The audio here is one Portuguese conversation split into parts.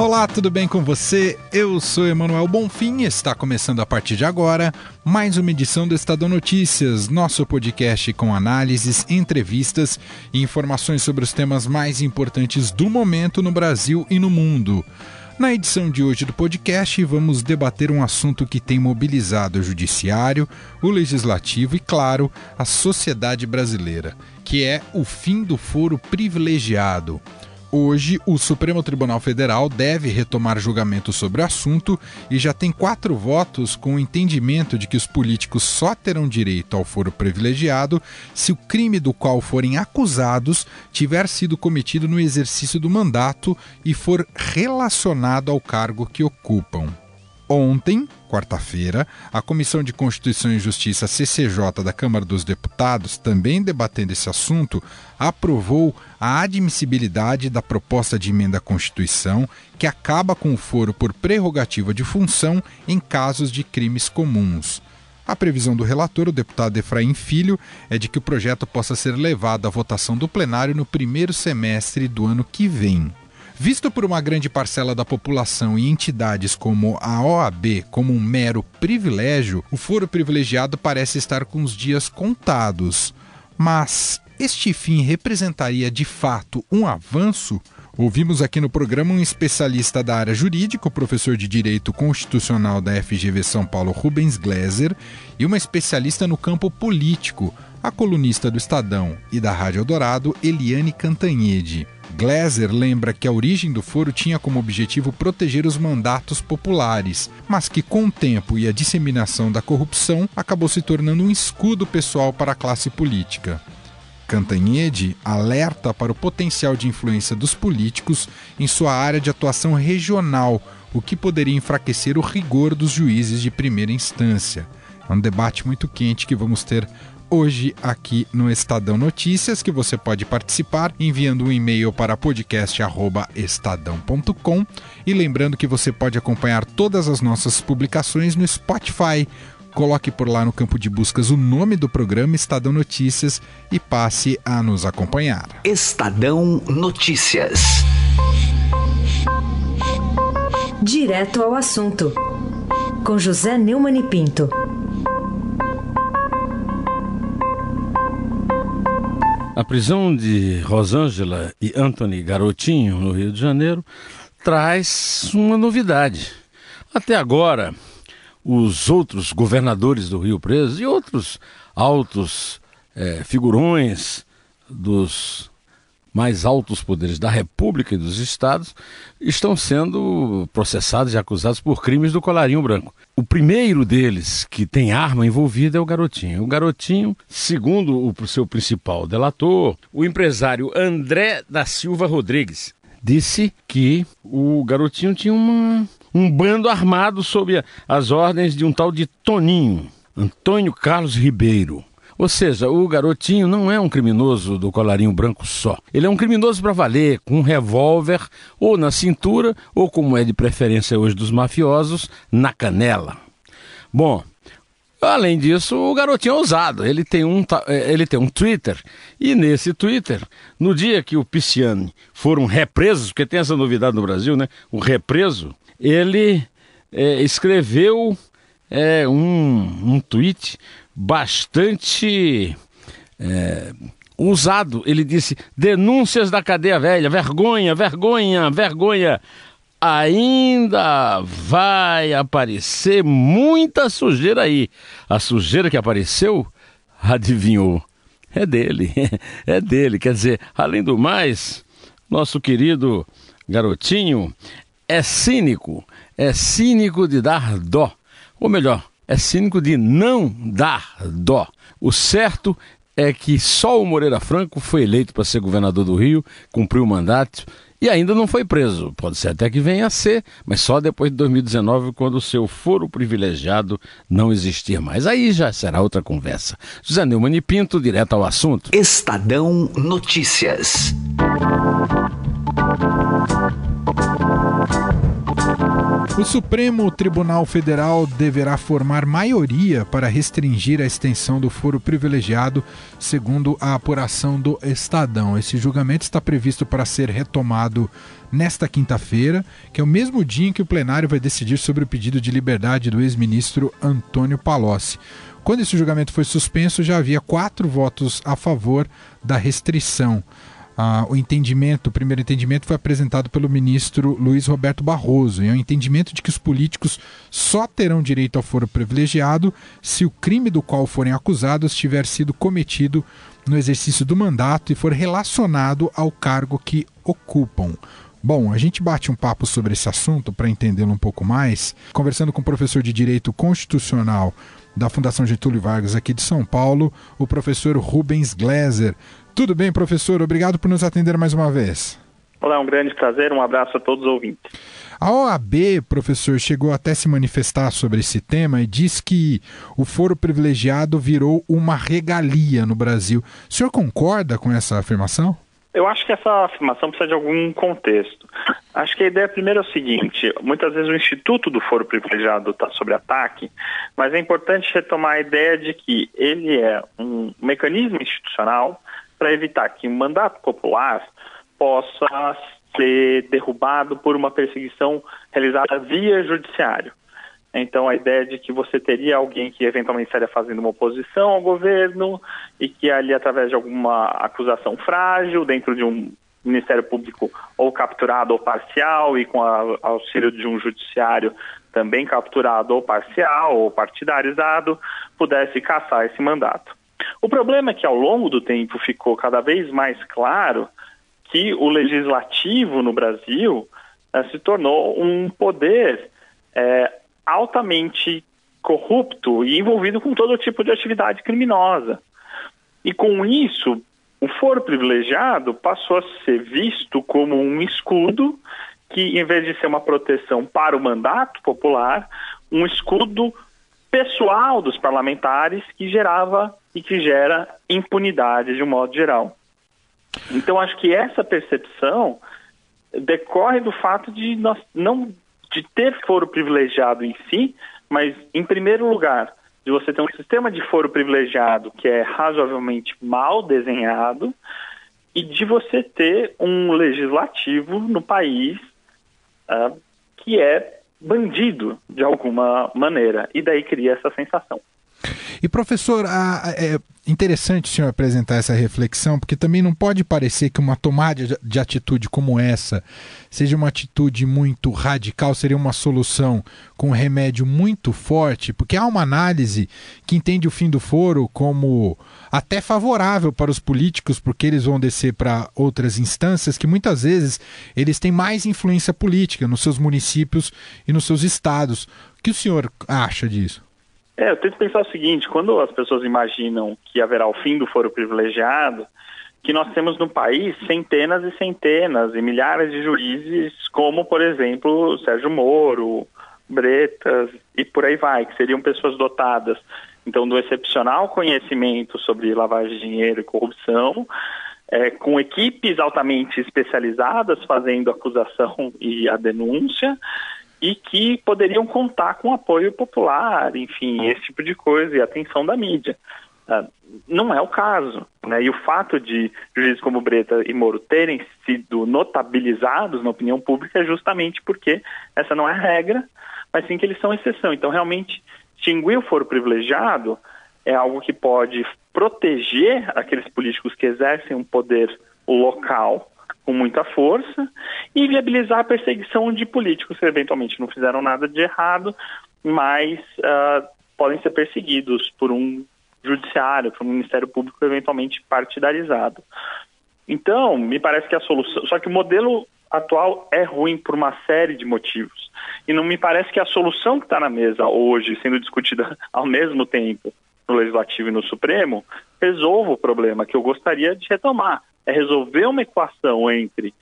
Olá, tudo bem com você? Eu sou Emanuel Bonfim e está começando a partir de agora mais uma edição do Estadão Notícias, nosso podcast com análises, entrevistas e informações sobre os temas mais importantes do momento no Brasil e no mundo. Na edição de hoje do podcast, vamos debater um assunto que tem mobilizado o judiciário, o legislativo e, claro, a sociedade brasileira, que é o fim do foro privilegiado. Hoje, o Supremo Tribunal Federal deve retomar julgamento sobre o assunto e já tem 4 votos com o entendimento de que os políticos só terão direito ao foro privilegiado se o crime do qual forem acusados tiver sido cometido no exercício do mandato e for relacionado ao cargo que ocupam. Ontem, quarta-feira, a Comissão de Constituição e Justiça, CCJ, da Câmara dos Deputados, também debatendo esse assunto, aprovou a admissibilidade da proposta de emenda à Constituição que acaba com o foro por prerrogativa de função em casos de crimes comuns. A previsão do relator, o deputado Efraim Filho, é de que o projeto possa ser levado à votação do plenário no primeiro semestre do ano que vem. Visto por uma grande parcela da população e entidades como a OAB como um mero privilégio, o foro privilegiado parece estar com os dias contados. Mas este fim representaria de fato um avanço? Ouvimos aqui no programa um especialista da área jurídica, o professor de Direito Constitucional da FGV São Paulo, Rubens Glezer, e uma especialista no campo político, a colunista do Estadão e da Rádio Eldorado, Eliane Cantanhede. Glezer lembra que a origem do foro tinha como objetivo proteger os mandatos populares, mas que com o tempo e a disseminação da corrupção acabou se tornando um escudo pessoal para a classe política. Cantanhede alerta para o potencial de influência dos políticos em sua área de atuação regional, o que poderia enfraquecer o rigor dos juízes de primeira instância. É um debate muito quente que vamos ter hoje aqui no Estadão Notícias, que você pode participar enviando um e-mail para podcast@estadão.com, e lembrando que você pode acompanhar todas as nossas publicações no Spotify. Coloque por lá no campo de buscas o nome do programa Estadão Notícias e passe a nos acompanhar. Estadão Notícias. Direto ao assunto, com José Neumann e Pinto. A prisão de Rosângela e Anthony Garotinho, no Rio de Janeiro, traz uma novidade. Até agora, os outros governadores do Rio presos e outros altos figurões dos mais altos poderes da República e dos estados estão sendo processados e acusados por crimes do colarinho branco. O primeiro deles que tem arma envolvida é o Garotinho. O Garotinho, segundo o seu principal delator, o empresário André da Silva Rodrigues, disse que o Garotinho tinha um bando armado sob as ordens de um tal de Toninho, Antônio Carlos Ribeiro. Ou seja, o Garotinho não é um criminoso do colarinho branco só. Ele é um criminoso para valer, com um revólver ou na cintura, ou como é de preferência hoje dos mafiosos, na canela. Bom, além disso, o Garotinho é ousado. Ele tem um Twitter, e nesse Twitter, no dia que o Pisciani foram represos, porque tem essa novidade no Brasil, né? O represo, ele escreveu um tweet bastante usado. Ele disse: denúncias da cadeia velha, vergonha, vergonha, vergonha. Ainda vai aparecer muita sujeira aí. A sujeira que apareceu, adivinhou, é dele. Quer dizer, além do mais, nosso querido Garotinho é cínico de dar dó, ou melhor, é cínico de não dar dó. O certo é que só o Moreira Franco foi eleito para ser governador do Rio, cumpriu o mandato e ainda não foi preso. Pode ser até que venha a ser, mas só depois de 2019, quando o seu foro privilegiado não existir mais. Aí já será outra conversa. José Neumann e Pinto, direto ao assunto. Estadão Notícias. O Supremo Tribunal Federal deverá formar maioria para restringir a extensão do foro privilegiado, segundo a apuração do Estadão. Esse julgamento está previsto para ser retomado nesta quinta-feira, que é o mesmo dia em que o plenário vai decidir sobre o pedido de liberdade do ex-ministro Antônio Palocci. Quando esse julgamento foi suspenso, já havia 4 votos a favor da restrição. O primeiro entendimento foi apresentado pelo ministro Luiz Roberto Barroso, e é o entendimento de que os políticos só terão direito ao foro privilegiado se o crime do qual forem acusados tiver sido cometido no exercício do mandato e for relacionado ao cargo que ocupam. Bom, a gente bate um papo sobre esse assunto para entendê-lo um pouco mais, conversando com o professor de Direito Constitucional da Fundação Getúlio Vargas aqui de São Paulo, o professor Rubens Glezer. Tudo bem, professor? Obrigado por nos atender mais uma vez. Olá, é um grande prazer, um abraço a todos os ouvintes. A OAB, professor, chegou até se manifestar sobre esse tema e diz que o foro privilegiado virou uma regalia no Brasil. O senhor concorda com essa afirmação? Eu acho que essa afirmação precisa de algum contexto. Acho que a ideia primeiro é o seguinte: muitas vezes o instituto do foro privilegiado está sob ataque, mas é importante retomar a ideia de que ele é um mecanismo institucional para evitar que o mandato popular possa ser derrubado por uma perseguição realizada via judiciário. Então, a ideia de que você teria alguém que eventualmente estaria fazendo uma oposição ao governo e que ali, através de alguma acusação frágil, dentro de um Ministério Público ou capturado ou parcial, e com auxílio de um judiciário também capturado ou parcial ou partidarizado, pudesse cassar esse mandato. O problema é que, ao longo do tempo, ficou cada vez mais claro que o legislativo no Brasil se tornou um poder altamente corrupto e envolvido com todo tipo de atividade criminosa. E, com isso, o foro privilegiado passou a ser visto como um escudo que, em vez de ser uma proteção para o mandato popular, um escudo pessoal dos parlamentares que gerava e que gera impunidade de um modo geral. Então, acho que essa percepção decorre do fato de nós não de ter foro privilegiado em si, mas, em primeiro lugar, de você ter um sistema de foro privilegiado que é razoavelmente mal desenhado e de você ter um legislativo no país que é bandido de alguma maneira, e daí cria essa sensação. E, professor, é interessante o senhor apresentar essa reflexão, porque também não pode parecer que uma tomada de atitude como essa seja uma atitude muito radical, seria uma solução com um remédio muito forte, porque há uma análise que entende o fim do foro como até favorável para os políticos, porque eles vão descer para outras instâncias que muitas vezes eles têm mais influência política nos seus municípios e nos seus estados. O que o senhor acha disso? Eu tento pensar o seguinte: quando as pessoas imaginam que haverá o fim do foro privilegiado, que nós temos no país centenas e milhares de juízes, como, por exemplo, Sérgio Moro, Bretas e por aí vai, que seriam pessoas dotadas, então, do excepcional conhecimento sobre lavagem de dinheiro e corrupção, com equipes altamente especializadas fazendo a acusação e a denúncia, e que poderiam contar com apoio popular, enfim, esse tipo de coisa, e atenção da mídia. Não é o caso, né? E o fato de juízes como Breta e Moro terem sido notabilizados na opinião pública é justamente porque essa não é a regra, mas sim que eles são exceção. Então, realmente, extinguir o foro privilegiado é algo que pode proteger aqueles políticos que exercem um poder local com muita força, e viabilizar a perseguição de políticos que eventualmente não fizeram nada de errado, mas podem ser perseguidos por um judiciário, por um Ministério Público eventualmente partidarizado. Então, me parece que a solução... Só que o modelo atual é ruim por uma série de motivos. E não me parece que a solução que está na mesa hoje, sendo discutida ao mesmo tempo no Legislativo e no Supremo, resolva o problema que eu gostaria de retomar. É resolver uma equação entre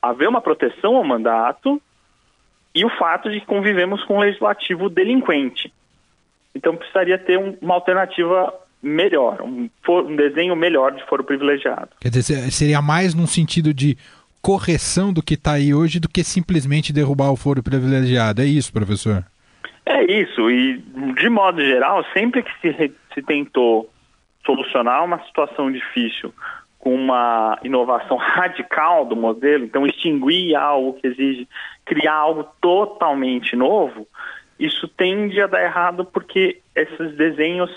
haver uma proteção ao mandato e o fato de que convivemos com um legislativo delinquente. Então, precisaria ter uma alternativa melhor, um desenho melhor de foro privilegiado. Quer dizer, seria mais num sentido de correção do que está aí hoje do que simplesmente derrubar o foro privilegiado. É isso, professor? É isso. E, de modo geral, sempre que se tentou solucionar uma situação difícil com uma inovação radical do modelo, então extinguir algo que exige criar algo totalmente novo, isso tende a dar errado porque esses desenhos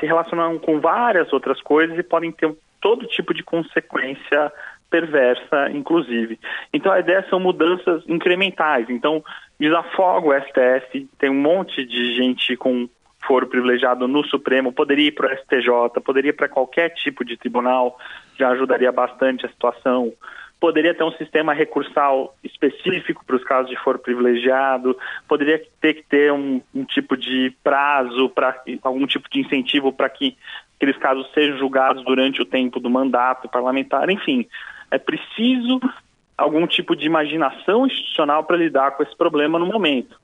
se relacionam com várias outras coisas e podem ter todo tipo de consequência perversa, inclusive. Então, a ideia são mudanças incrementais. Então, desafoga o STF, tem um monte de gente com foro privilegiado no Supremo, poderia ir para o STJ, poderia ir para qualquer tipo de tribunal, já ajudaria bastante a situação. Poderia ter um sistema recursal específico para os casos de foro privilegiado, poderia ter que ter um tipo de prazo, para algum tipo de incentivo para que aqueles casos sejam julgados durante o tempo do mandato parlamentar. Enfim, é preciso algum tipo de imaginação institucional para lidar com esse problema no momento.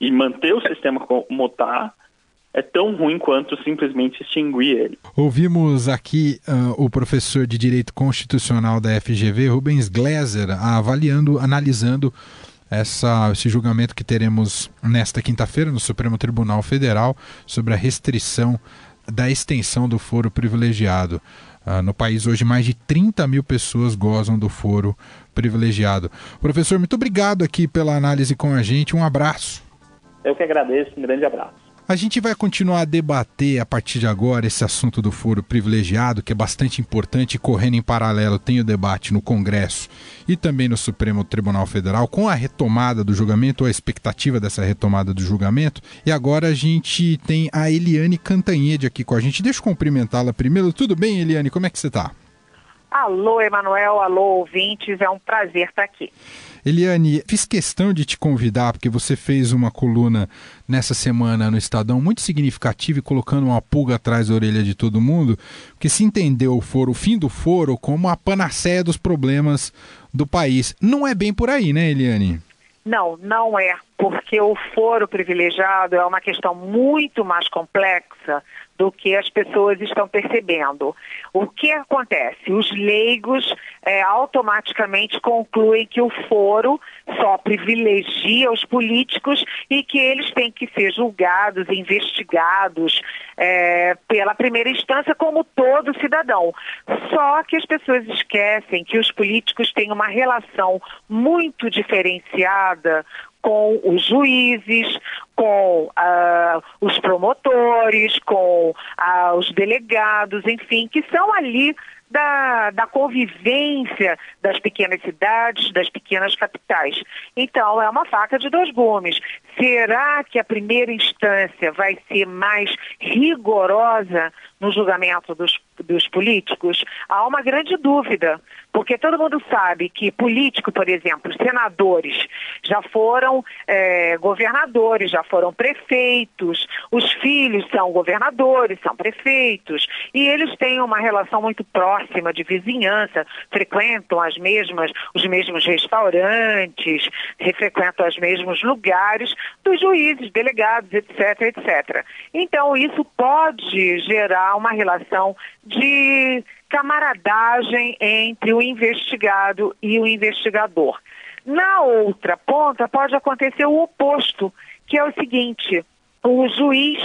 E manter o sistema como está é tão ruim quanto simplesmente extinguir ele. Ouvimos aqui o professor de Direito Constitucional da FGV, Rubens Glezer, analisando esse julgamento que teremos nesta quinta-feira no Supremo Tribunal Federal sobre a restrição da extensão do foro privilegiado. No país hoje mais de 30 mil pessoas gozam do foro privilegiado. Professor, muito obrigado aqui pela análise com a gente, um abraço. Eu que agradeço, um grande abraço. A gente vai continuar a debater a partir de agora esse assunto do foro privilegiado, que é bastante importante, correndo em paralelo tem o debate no Congresso e também no Supremo Tribunal Federal, com a retomada do julgamento, ou a expectativa dessa retomada do julgamento. E agora a gente tem a Eliane Cantanhede aqui com a gente. Deixa eu cumprimentá-la primeiro. Tudo bem, Eliane? Como é que você está? Alô, Emanuel. Alô, ouvintes. É um prazer estar aqui. Eliane, fiz questão de te convidar porque você fez uma coluna nessa semana no Estadão muito significativa e colocando uma pulga atrás da orelha de todo mundo, porque se entendeu o fim do foro como a panaceia dos problemas do país. Não é bem por aí, né, Eliane? Não, não é, porque o foro privilegiado é uma questão muito mais complexa do que as pessoas estão percebendo. O que acontece? Os leigos automaticamente concluem que o foro só privilegia os políticos e que eles têm que ser julgados, investigados pela primeira instância como todo cidadão. Só que as pessoas esquecem que os políticos têm uma relação muito diferenciada com os juízes, com os promotores, com os delegados, enfim, que são ali da convivência das pequenas cidades, das pequenas capitais. Então, é uma faca de dois gumes. Será que a primeira instância vai ser mais rigorosa no julgamento dos políticos? Há uma grande dúvida, porque todo mundo sabe que político, por exemplo, senadores, já foram governadores, já foram prefeitos, os filhos são governadores, são prefeitos, e eles têm uma relação muito próxima de vizinhança, frequentam os mesmos restaurantes, frequentam os mesmos lugares dos juízes, delegados, etc, etc. Então, isso pode gerar uma relação de camaradagem entre o investigado e o investigador. Na outra ponta, pode acontecer o oposto, que é o seguinte: o juiz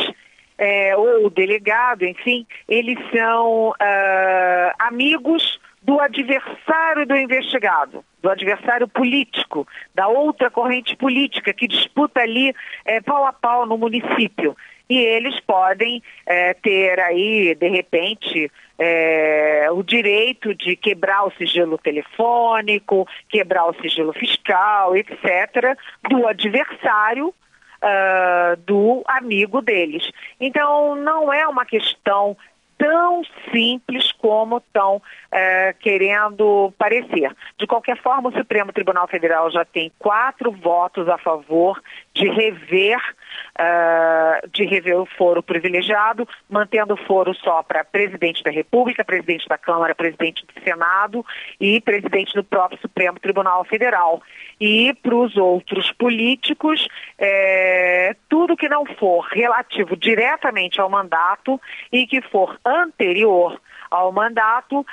ou o delegado, enfim, eles são amigos do adversário do investigado, do adversário político, da outra corrente política que disputa ali pau a pau no município. E eles podem ter aí, de repente, o direito de quebrar o sigilo telefônico, quebrar o sigilo fiscal, etc., do adversário, do amigo deles. Então, não é uma questão tão simples como estão querendo parecer. De qualquer forma, o Supremo Tribunal Federal já tem 4 votos a favor de rever de rever o foro privilegiado, mantendo o foro só para presidente da República, presidente da Câmara, presidente do Senado e presidente do próprio Supremo Tribunal Federal. E para os outros políticos, tudo que não for relativo diretamente ao mandato e que for anterior ao mandato,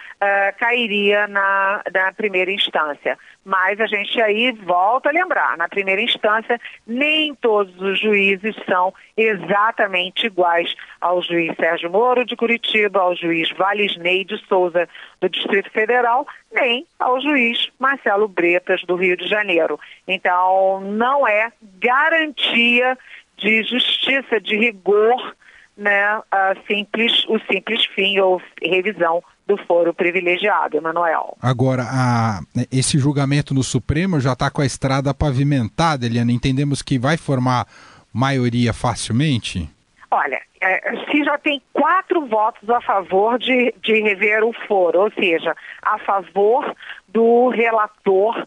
cairia na primeira instância. Mas a gente aí volta a lembrar, na primeira instância, nem todos os juízes são exatamente iguais ao juiz Sérgio Moro de Curitiba, ao juiz Valisney de Souza do Distrito Federal, nem ao juiz Marcelo Bretas do Rio de Janeiro. Então, não é garantia de justiça, de rigor, né, o simples fim ou revisão do foro privilegiado, Emanuel. Agora, esse julgamento no Supremo já está com a estrada pavimentada, Eliane. Entendemos que vai formar maioria facilmente? Olha, se já tem 4 votos a favor de rever o foro, ou seja, a favor do relator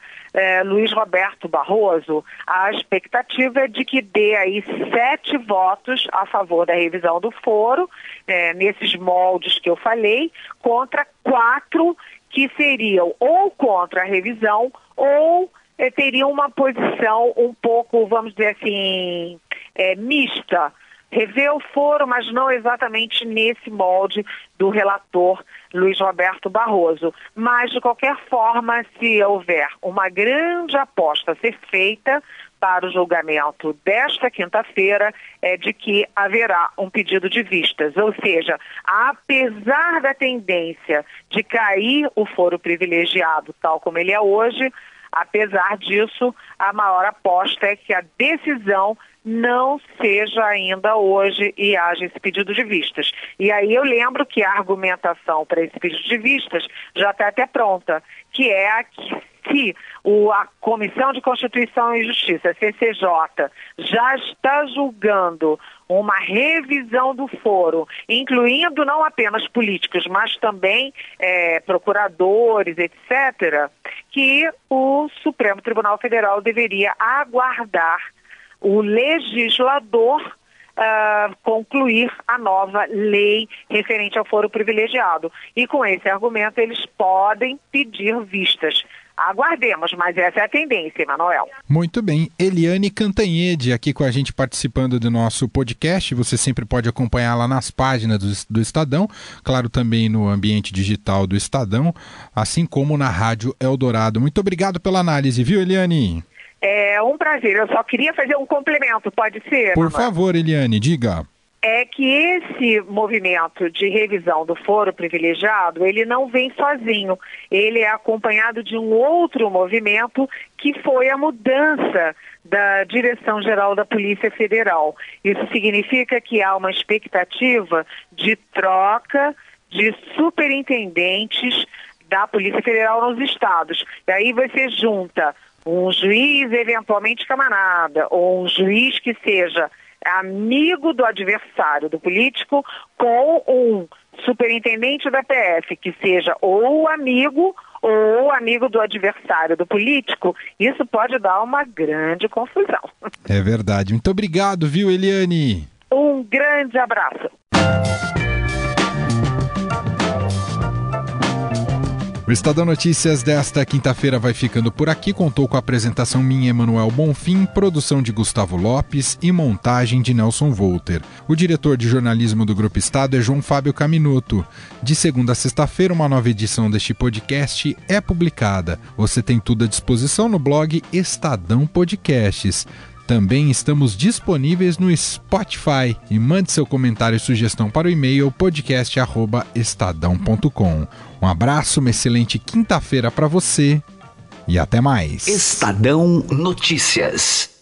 Luiz Roberto Barroso, a expectativa é de que dê aí 7 votos a favor da revisão do foro, nesses moldes que eu falei, contra 4 que seriam ou contra a revisão ou teriam uma posição um pouco, vamos dizer assim, mista. Rever o foro, mas não exatamente nesse molde do relator Luiz Roberto Barroso. Mas, de qualquer forma, se houver uma grande aposta a ser feita para o julgamento desta quinta-feira, é de que haverá um pedido de vistas. Ou seja, apesar da tendência de cair o foro privilegiado, tal como ele é hoje, apesar disso, a maior aposta é que a decisão não seja ainda hoje e haja esse pedido de vistas. E aí eu lembro que a argumentação para esse pedido de vistas já está até pronta, que é a que se a Comissão de Constituição e Justiça, a CCJ, já está julgando uma revisão do foro, incluindo não apenas políticos, mas também procuradores, etc., que o Supremo Tribunal Federal deveria aguardar o legislador concluir a nova lei referente ao foro privilegiado. E com esse argumento eles podem pedir vistas. Aguardemos, mas essa é a tendência, Emanuel. Muito bem. Eliane Cantanhede aqui com a gente participando do nosso podcast. Você sempre pode acompanhá-la nas páginas do Estadão, claro, também no ambiente digital do Estadão, assim como na Rádio Eldorado. Muito obrigado pela análise, viu, Eliane? É um prazer. Eu só queria fazer um complemento, pode ser? Por favor, Eliane, diga. É que esse movimento de revisão do foro privilegiado, ele não vem sozinho. Ele é acompanhado de um outro movimento que foi a mudança da Direção-Geral da Polícia Federal. Isso significa que há uma expectativa de troca de superintendentes da Polícia Federal nos estados. E aí você junta um juiz eventualmente camarada ou um juiz que seja amigo do adversário do político com um superintendente da PF que seja ou amigo do adversário do político. Isso pode dar uma grande confusão. É verdade. Muito obrigado, viu, Eliane? Um grande abraço. O Estadão Notícias desta quinta-feira vai ficando por aqui. Contou com a apresentação minha, Emanuel Bonfim, produção de Gustavo Lopes e montagem de Nelson Volter. O diretor de jornalismo do Grupo Estado é João Fábio Caminuto. De segunda a sexta-feira, uma nova edição deste podcast é publicada. Você tem tudo à disposição no blog Estadão Podcasts. Também estamos disponíveis no Spotify e mande seu comentário e sugestão para o e-mail podcast@estadão.com. Um abraço, uma excelente quinta-feira para você e até mais. Estadão Notícias.